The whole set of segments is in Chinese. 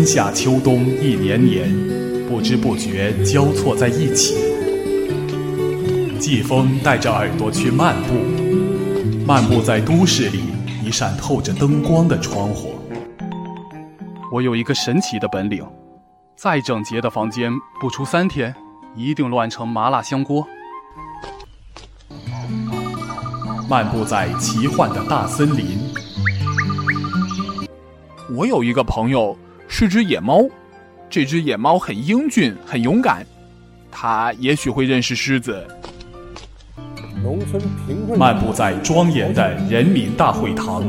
春夏秋冬一年年，不知不觉交错在一起。季风带着耳朵去漫步，漫步在都市里一扇透着灯光的窗户。我有一个神奇的本领，再整洁的房间不出3天，一定乱成麻辣香锅。漫步在奇幻的大森林。我有一个朋友是只野猫，这只野猫很英俊，很勇敢，它也许会认识狮子。农村贫困。漫步在庄严的人民大会堂。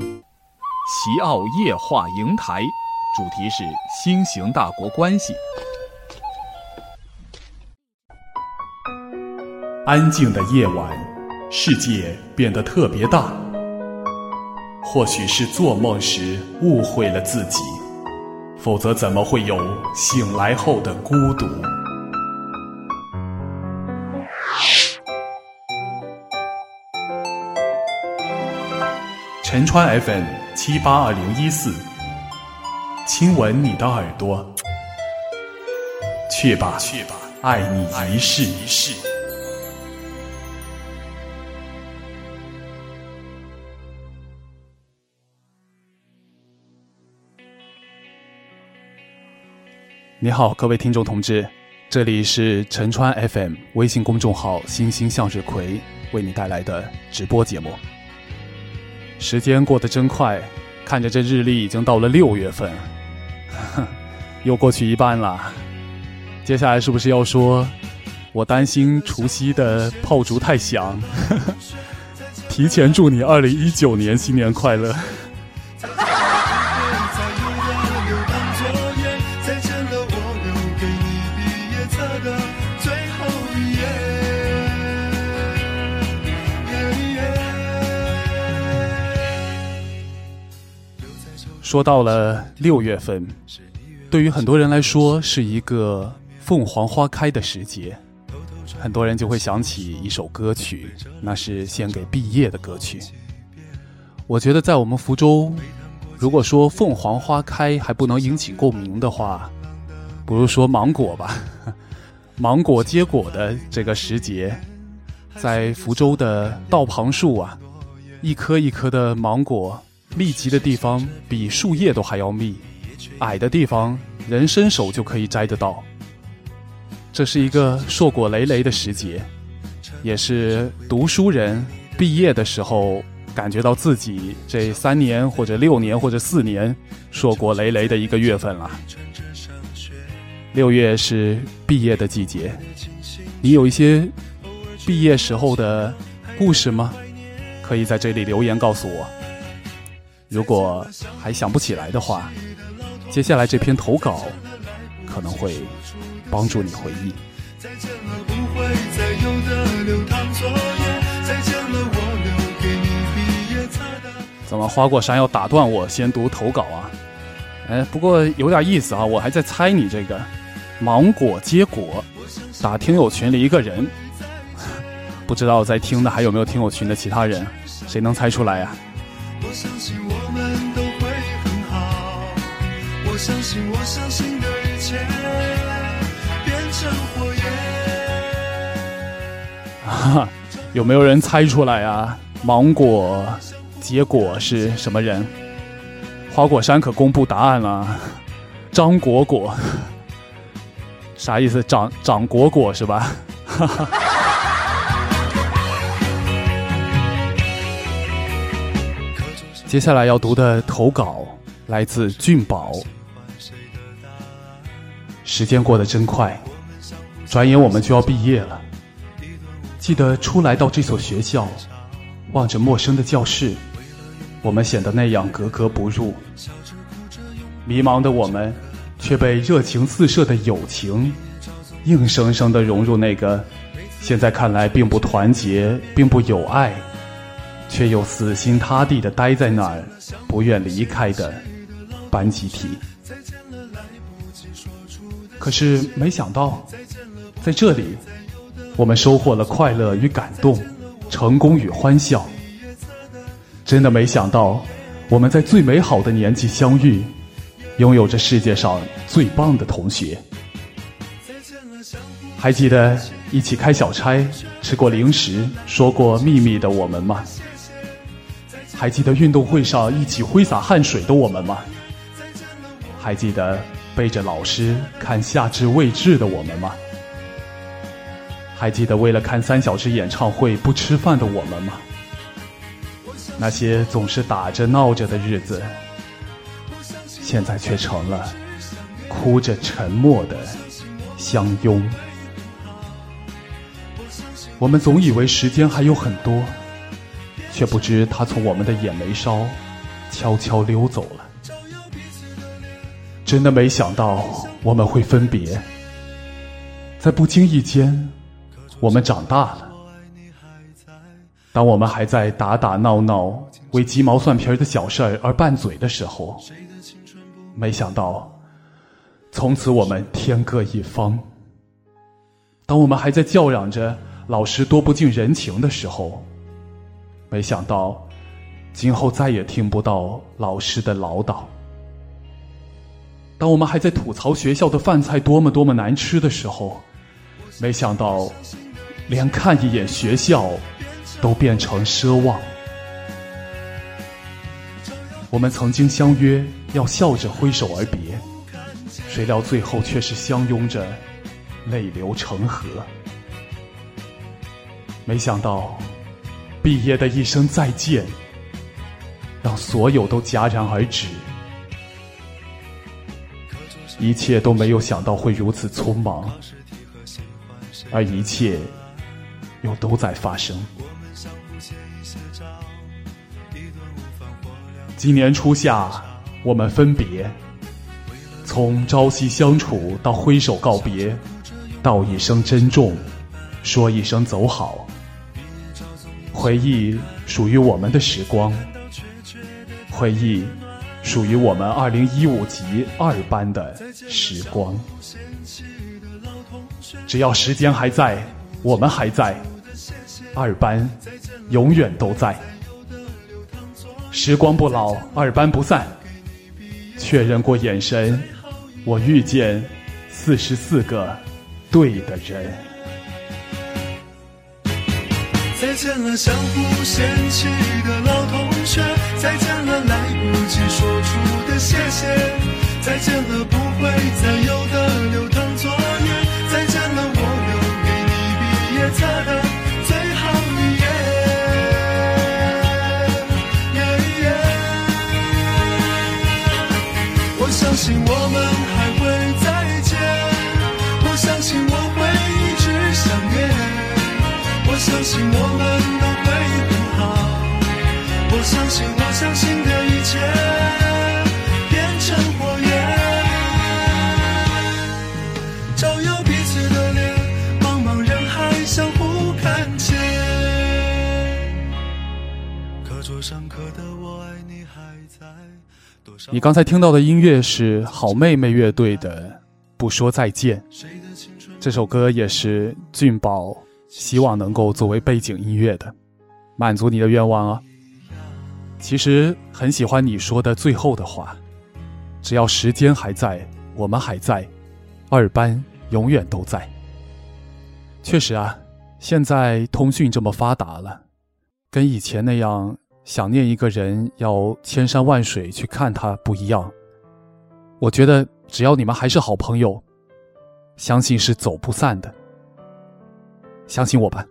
席澳夜话营台，主题是新型大国关系。安静的夜晚，世界变得特别大，或许是做梦时误会了自己，否则怎么会有醒来后的孤独？陈川 FM 782014，亲吻你的耳朵，去吧，去吧，爱你一世一世。你好，各位听众同志，这里是陈川 FM 微信公众号“星星向日葵”为你带来的直播节目。时间过得真快，看着这日历已经到了6月份，又过去一半了。接下来是不是要说，我担心除夕的炮竹太响？提前祝你2019年新年快乐。说到了6月份，对于很多人来说是一个凤凰花开的时节，很多人就会想起一首歌曲，那是献给毕业的歌曲。我觉得在我们福州，如果说凤凰花开还不能引起共鸣的话，不如说芒果吧。芒果结果的这个时节，在福州的道旁树啊，一颗一颗的芒果密集的地方比树叶都还要密，矮的地方人伸手就可以摘得到。这是一个硕果累累的时节，也是读书人毕业的时候感觉到自己这3年或者6年或者4年硕果累累的一个月份了。6月是毕业的季节，你有一些毕业时候的故事吗？可以在这里留言告诉我。如果还想不起来的话，接下来这篇投稿可能会帮助你回忆。再见了，不会再有的流淌作业。再见了，我留给你毕业册的。怎么花果山要打断我先读投稿啊？不过有点意思啊，我还在猜你这个芒果结果，打听友群里一个人，不知道在听的还有没有听友群的其他人，谁能猜出来啊？我相信我们都会很好，我相信的一切变成火焰。有没有人猜出来啊？芒果结果是什么人？花果山可公布答案了，张果果。啥意思？长果果是吧？哈哈。接下来要读的投稿来自俊宝。时间过得真快，转眼我们就要毕业了。记得初来到这所学校，望着陌生的教室，我们显得那样格格不入。迷茫的我们，却被热情四射的友情硬生生地融入那个现在看来并不团结，并不友爱，却又死心塌地地待在那儿不愿离开的班集体。可是没想到，在这里我们收获了快乐与感动，成功与欢笑。真的没想到，我们在最美好的年纪相遇，拥有这世界上最棒的同学。还记得一起开小差、吃过零食、说过秘密的我们吗？还记得运动会上一起挥洒汗水的我们吗？还记得背着老师看夏至未至的我们吗？还记得为了看3小时演唱会不吃饭的我们吗？那些总是打着闹着的日子，现在却成了哭着沉默的相拥。我们总以为时间还有很多，却不知它从我们的眼眉梢悄悄溜走了。真的没想到我们会分别，在不经意间我们长大了。当我们还在打打闹闹，为鸡毛蒜皮的小事儿而拌嘴的时候，没想到从此我们天各一方。当我们还在叫嚷着老师多不近人情的时候，没想到今后再也听不到老师的唠叨。当我们还在吐槽学校的饭菜多么难吃的时候，没想到连看一眼学校都变成奢望。我们曾经相约要笑着挥手而别，谁料最后却是相拥着泪流成河。没想到毕业的一声再见让所有都戛然而止，一切都没有想到会如此匆忙，而一切又都在发生。今年初夏，我们分别，从朝夕相处到挥手告别，道一声珍重，说一声走好，回忆属于我们的时光，回忆属于我们2015级2班的时光。只要时间还在，我们还在，2班永远都在。时光不老，2班不散。确认过眼神，我遇见44个对的人。再见了相互嫌弃的老同学，再见了来不及说出的谢谢，再见了不会再有的流淌作业，再见了我留给你毕业册的最好一页。我相信我们还会再见，我相信我会一直想念，我相信我们都会很好，我相信的一切变成火焰，照耀彼此的脸，茫茫人海相互看见。课桌上刻的我爱你还在。你刚才听到的音乐是好妹妹乐队的《不说再见》，这首歌也是俊宝希望能够作为背景音乐的，满足你的愿望啊。其实很喜欢你说的最后的话，只要时间还在，我们还在，2班永远都在。确实啊，现在通讯这么发达了，跟以前那样想念一个人要千山万水去看他不一样。我觉得只要你们还是好朋友，相信是走不散的，相信我吧。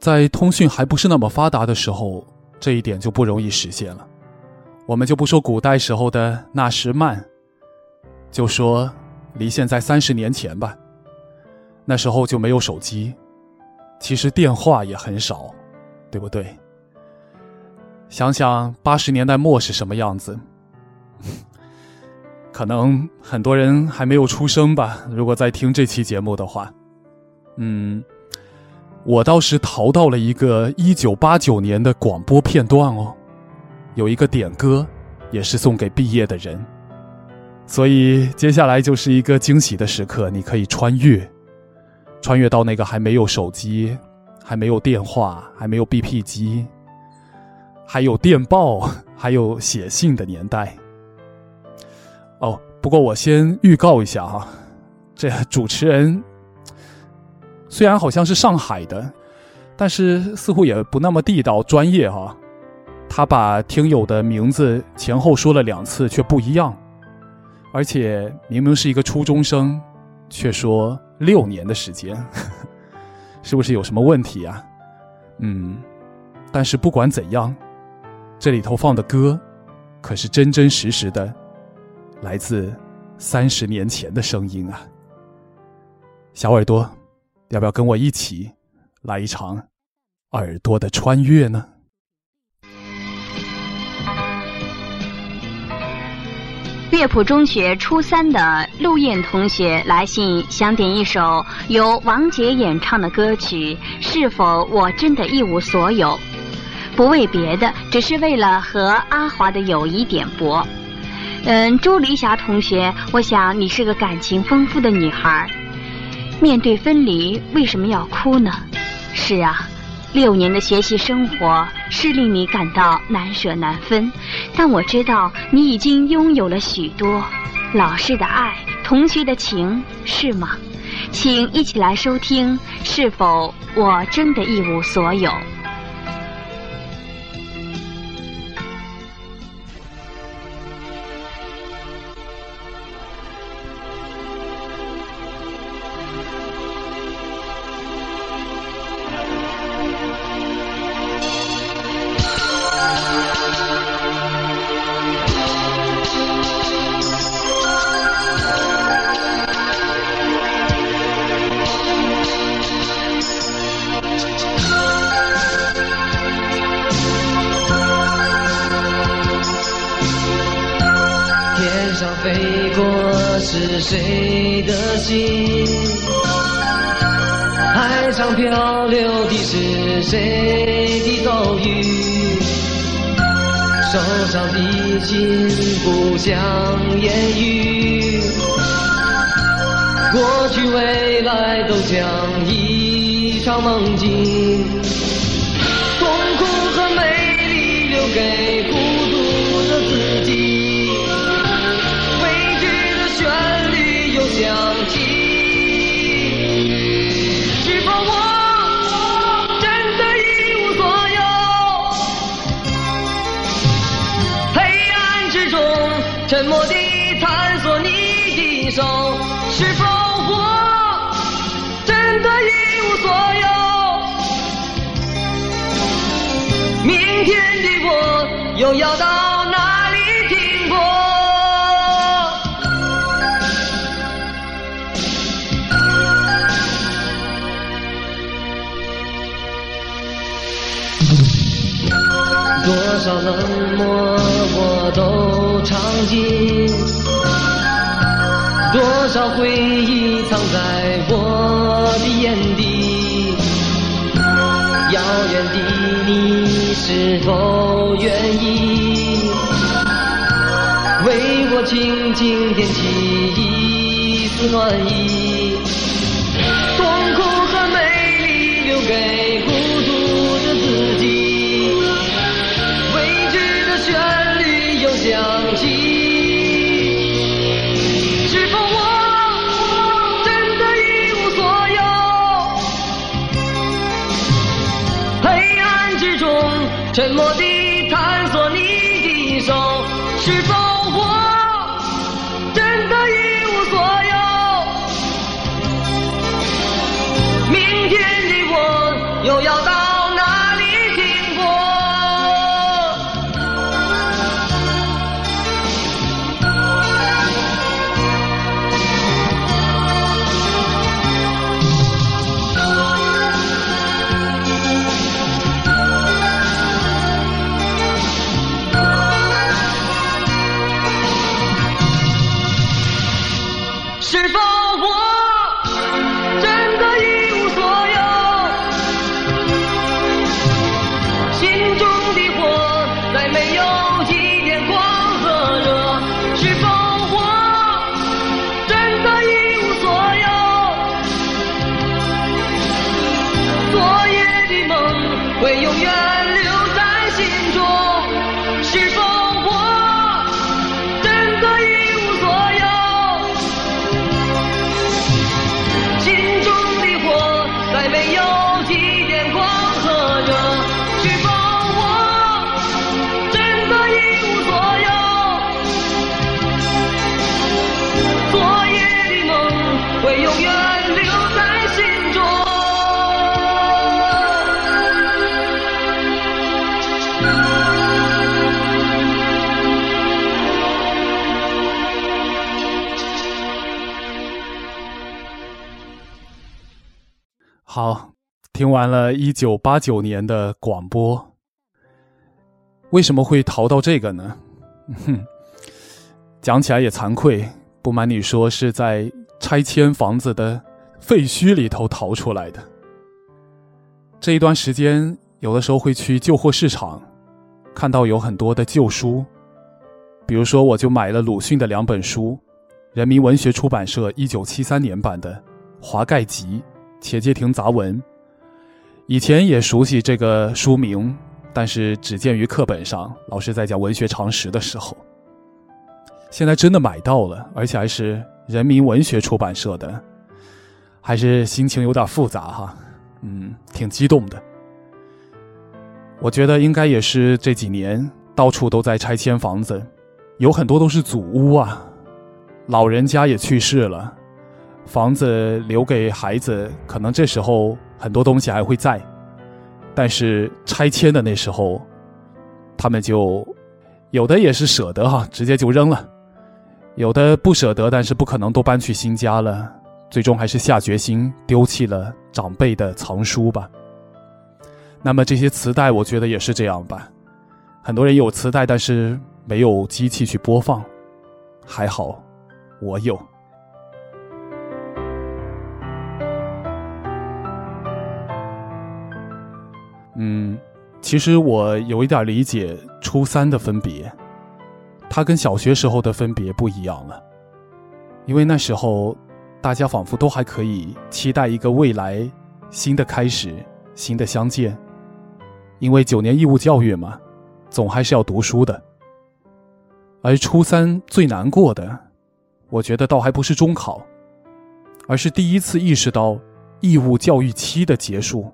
在通讯还不是那么发达的时候，这一点就不容易实现了。我们就不说古代时候的那时慢，就说离现在30年前吧，那时候就没有手机，其实电话也很少，对不对？想想80年代末是什么样子，可能很多人还没有出生吧，如果在听这期节目的话。我倒是淘到了一个1989年的广播片段哦，有一个点歌，也是送给毕业的人。所以接下来就是一个惊喜的时刻，你可以穿越到那个还没有手机还没有电话，还没有 BP 机，还有电报，还有写信的年代。哦，不过我先预告一下啊，这主持人虽然好像是上海的，但是似乎也不那么地道专业啊。他把听友的名字前后说了2次却不一样，而且明明是一个初中生，却说6年的时间，是不是有什么问题啊？但是不管怎样，这里头放的歌可是真真实实的来自30年前的声音啊。小耳朵，要不要跟我一起来一场耳朵的穿越呢？乐谱中学初3的陆燕同学来信，想点一首由王杰演唱的歌曲《是否我真的一无所有》，不为别的，只是为了和阿华的友谊点拨。朱黎霞同学，我想你是个感情丰富的女孩，面对分离，为什么要哭呢？是啊，6年的学习生活是令你感到难舍难分，但我知道你已经拥有了许多，老师的爱，同学的情，是吗？请一起来收听《是否我真的一无所有》。是谁的心？海上漂流的是谁的岛屿？手上的琴不讲言语，过去未来都像一场梦境，痛苦和美丽留给孤独的自己。沉默地探索你的手，是否我真的一无所有？明天的我又要到哪里停泊？多少冷漠我都尝尽，多少回忆藏在我的眼底，遥远的你是否愿意为我轻轻点起一丝暖意？痛苦和美丽留给孤独的自己，未知的旋律又响起，是否我真的一无所有？黑暗之中，沉默地探索你的手，是否我真的一无所有？明天的我又要到。昨夜好，听完了1989年的广播。为什么会逃到这个呢？讲起来也惭愧，不瞒你说，是在拆迁房子的废墟里头逃出来的。这一段时间，有的时候会去旧货市场，看到有很多的旧书，比如说我就买了鲁迅的两本书，人民文学出版社1973年版的《华盖集》《茄界亭杂文》，以前也熟悉这个书名，但是只见于课本上，老师在讲文学常识的时候。现在真的买到了，而且还是人民文学出版社的，还是心情有点复杂哈，挺激动的。我觉得应该也是这几年到处都在拆迁房子，有很多都是祖屋啊，老人家也去世了，房子留给孩子，可能这时候很多东西还会在，但是拆迁的那时候，他们就有的也是舍得哈，直接就扔了，有的不舍得，但是不可能都搬去新家了，最终还是下决心丢弃了长辈的藏书吧。那么这些磁带我觉得也是这样吧，很多人有磁带，但是没有机器去播放，还好我有。其实我有一点理解初三的分别，它跟小学时候的分别不一样了，因为那时候大家仿佛都还可以期待一个未来新的开始，新的相见，因为9年义务教育嘛，总还是要读书的。而初三最难过的，我觉得倒还不是中考，而是第一次意识到义务教育期的结束，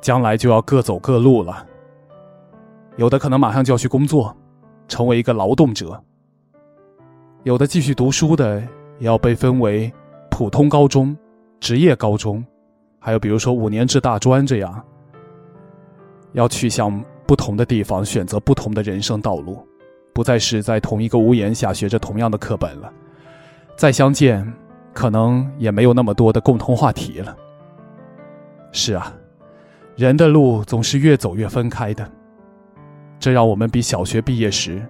将来就要各走各路了，有的可能马上就要去工作，成为一个劳动者，有的继续读书的也要被分为普通高中、职业高中，还有比如说5年制大专，这样要去向不同的地方，选择不同的人生道路，不再是在同一个屋檐下学着同样的课本了，再相见可能也没有那么多的共同话题了。是啊，人的路总是越走越分开的，这让我们比小学毕业时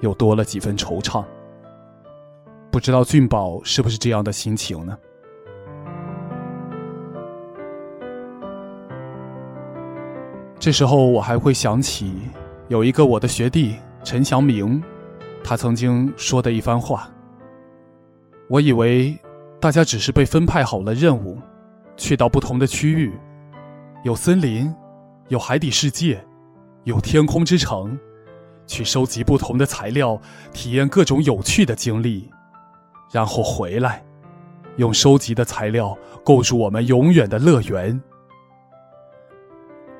又多了几分惆怅。不知道俊宝是不是这样的心情呢？这时候我还会想起有一个我的学弟陈祥明，他曾经说的一番话。我以为大家只是被分派好了任务，去到不同的区域，有森林，有海底世界，有天空之城，去收集不同的材料，体验各种有趣的经历，然后回来，用收集的材料构筑我们永远的乐园。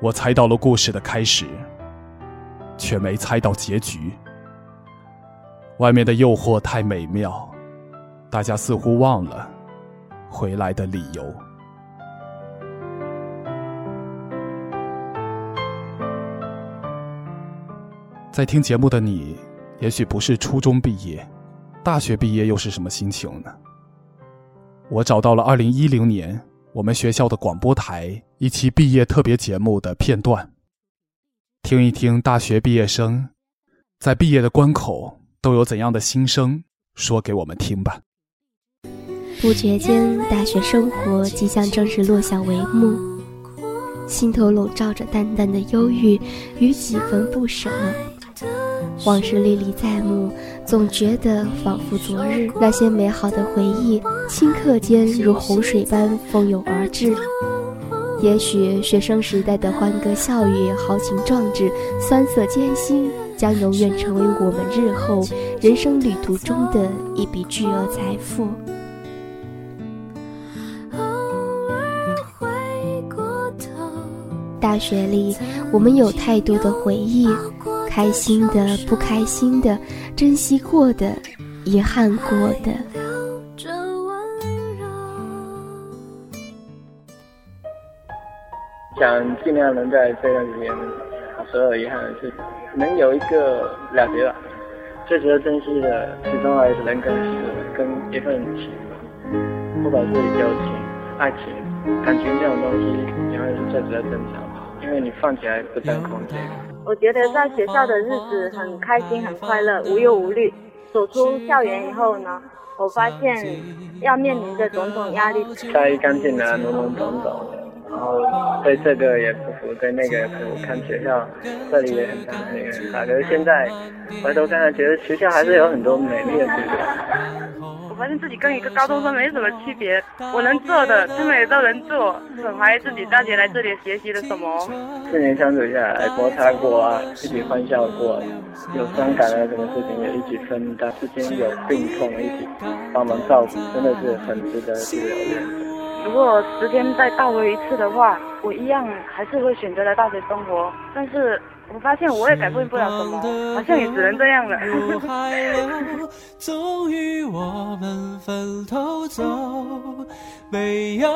我猜到了故事的开始，却没猜到结局。外面的诱惑太美妙，大家似乎忘了回来的理由。在听节目的你，也许不是初中毕业，大学毕业又是什么心情呢？我找到了2010年我们学校的广播台一期毕业特别节目的片段，听一听大学毕业生在毕业的关口都有怎样的心声，说给我们听吧。不觉间，大学生活即将正式落下帷幕，心头笼罩着淡淡的忧郁与几分不舍，往事历历在目，总觉得仿佛昨日，那些美好的回忆顷刻间如洪水般蜂涌而至。也许学生时代的欢歌笑语、豪情壮志、酸涩艰辛，将永远成为我们日后人生旅途中的一笔巨额财富。大学里，我们有太多的回忆，开心的、不开心的，珍惜过的、遗憾过的。想尽量能在这段时间所有遗憾的事情能有一个了结吧，最值得珍惜的始终还是能跟一份情，不管是友情、爱情，感情这种东西你会一辈子的珍藏，因为你放起来不占空间。我觉得在学校的日子很开心很快乐，无忧无虑。走出校园以后呢，我发现要面临着种种压力，大一刚进来懵懵懂懂，然后对这个也不服，对那个也不服，看学校这里也很大那个很大，可是现在回头看看，觉得学校还是有很多美丽的地方。我发现自己跟一个高中生没什么区别，我能做的他们也都能做，很怀疑自己大学来这里学习了什么。4年相处下来，摩擦过啊，一起欢笑过，有伤感啊，什么事情也一起分担，之间有病痛一起帮忙照顾，真的是很值得去留恋。如果时间再倒回一次的话，我一样还是会选择来大学生活，但是我发现我也改变不了什么，好像也只能这样了。终于我们分头走，没有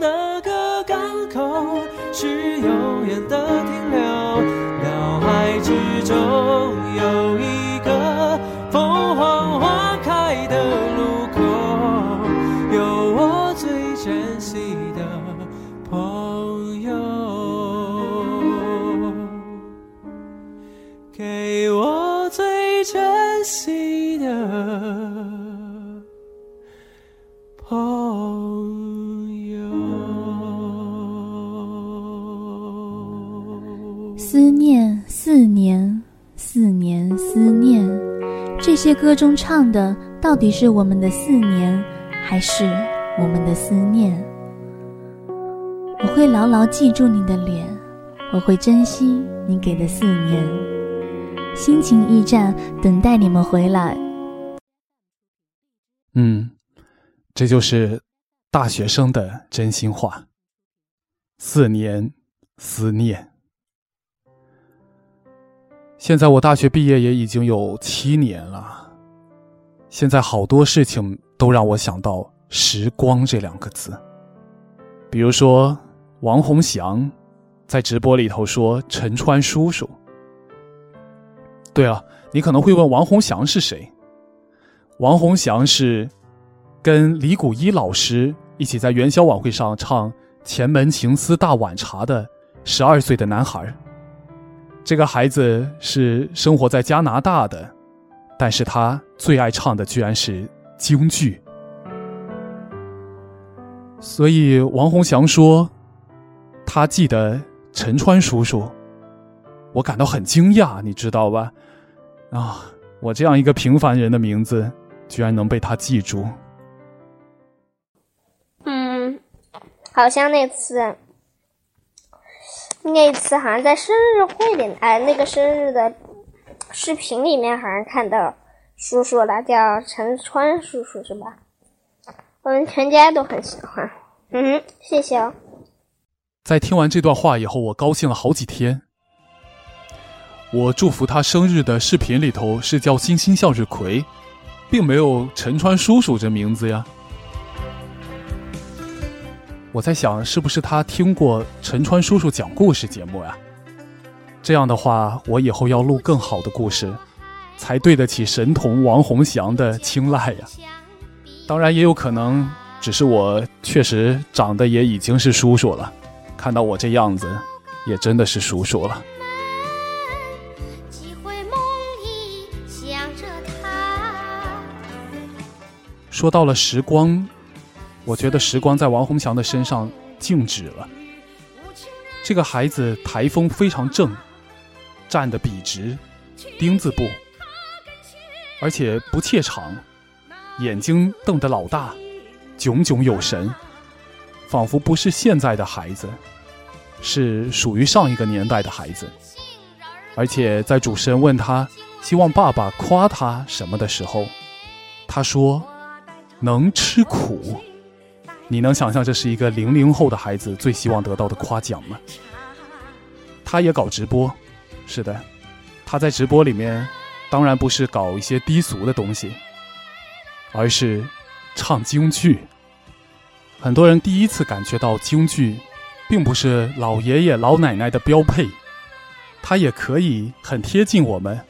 那个港口是永远的停留，脑海之中有一个凤凰花开的路口，有我最珍惜的朋友。给我最珍惜的朋友。思念4年，4年思念，这些歌中唱的到底是我们的4年，还是我们的思念？我会牢牢记住你的脸，我会珍惜你给的4年。心情驿站，等待你们回来。这就是大学生的真心话。4年思念。现在我大学毕业也已经有7年了，现在好多事情都让我想到时光这2个字。比如说王洪祥在直播里头说陈川叔叔。对了，你可能会问王洪祥是谁？王洪祥是跟李谷一老师一起在元宵晚会上唱《前门情思大碗茶》的12岁的男孩。这个孩子是生活在加拿大的，但是他最爱唱的居然是京剧。所以王洪祥说，他记得陈川叔叔，我感到很惊讶，你知道吧？我这样一个平凡人的名字居然能被他记住。好像那次好像在生日会里，那个生日的视频里面好像看到叔叔了，叫陈川叔叔是吧？我们全家都很喜欢。谢谢哦。在听完这段话以后，我高兴了好几天。我祝福他生日的视频里头是叫欣欣向日葵，并没有陈川叔叔这名字呀。我在想，是不是他听过陈川叔叔讲故事节目呀？这样的话，我以后要录更好的故事，才对得起神童王洪祥的青睐呀。当然也有可能，只是我确实长得也已经是叔叔了，看到我这样子，也真的是叔叔了。说到了时光，我觉得时光在王洪祥的身上静止了。这个孩子台风非常正，站得笔直，丁字步，而且不怯场，眼睛瞪得老大，炯炯有神，仿佛不是现在的孩子，是属于上一个年代的孩子。而且在主持人问他希望爸爸夸他什么的时候，他说能吃苦。你能想象这是一个00后的孩子最希望得到的夸奖吗？他也搞直播，是的，他在直播里面当然不是搞一些低俗的东西，而是唱京剧。很多人第一次感觉到京剧并不是老爷爷老奶奶的标配，他也可以很贴近我们。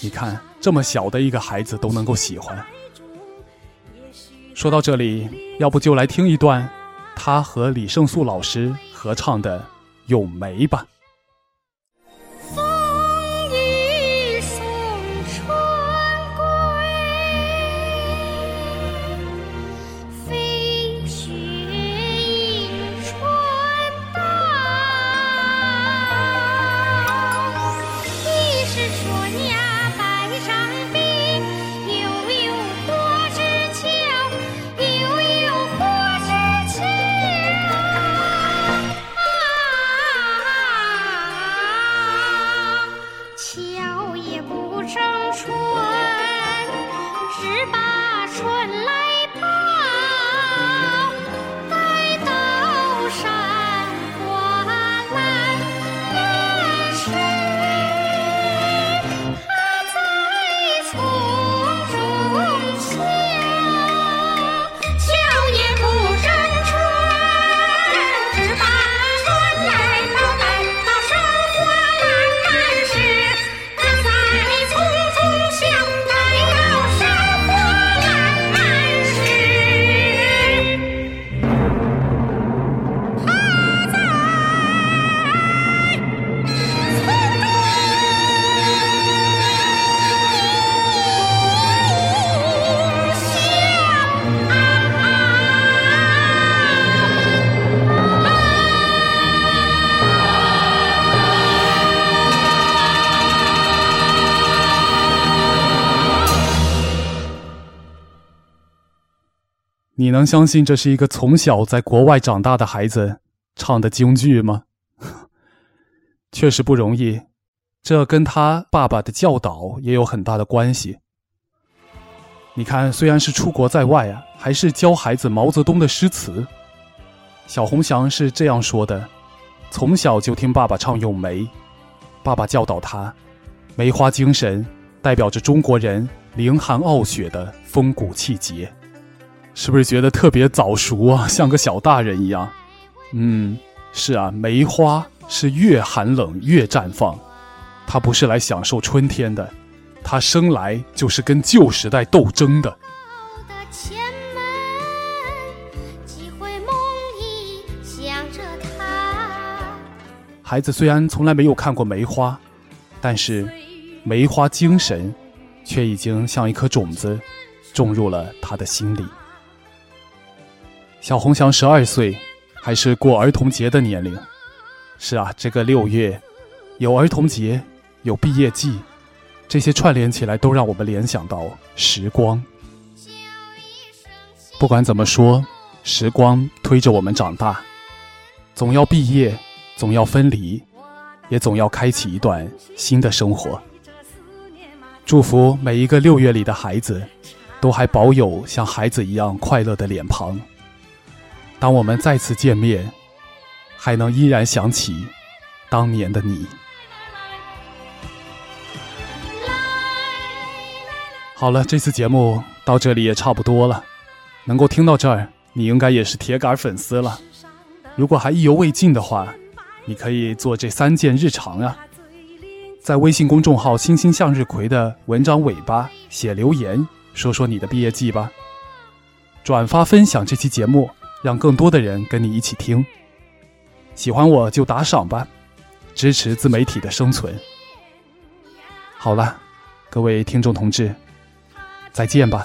你看这么小的一个孩子都能够喜欢。说到这里，要不就来听一段他和李胜素老师合唱的《咏梅》吧。你能相信这是一个从小在国外长大的孩子唱的京剧吗？确实不容易，这跟他爸爸的教导也有很大的关系。你看，虽然是出国在外啊，还是教孩子毛泽东的诗词。小红翔是这样说的：从小就听爸爸唱《咏梅》，爸爸教导他，梅花精神代表着中国人凌寒傲雪的风骨气节。是不是觉得特别早熟啊，像个小大人一样？是啊，梅花是越寒冷越绽放，它不是来享受春天的，它生来就是跟旧时代斗争的。孩子虽然从来没有看过梅花，但是梅花精神却已经像一颗种子种入了他的心里。小红翔12岁，还是过儿童节的年龄。是啊，这个6月有儿童节，有毕业季，这些串联起来都让我们联想到时光。不管怎么说，时光推着我们长大，总要毕业，总要分离，也总要开启一段新的生活。祝福每一个6月里的孩子都还保有像孩子一样快乐的脸庞。当我们再次见面，还能依然想起当年的你。好了，这次节目到这里也差不多了。能够听到这儿，你应该也是铁杆粉丝了。如果还意犹未尽的话，你可以做这3件日常啊。在微信公众号星星向日葵的文章尾巴写留言，说说你的毕业季吧。转发分享这期节目，让更多的人跟你一起听。喜欢我就打赏吧，支持自媒体的生存。好了，各位听众同志，再见吧。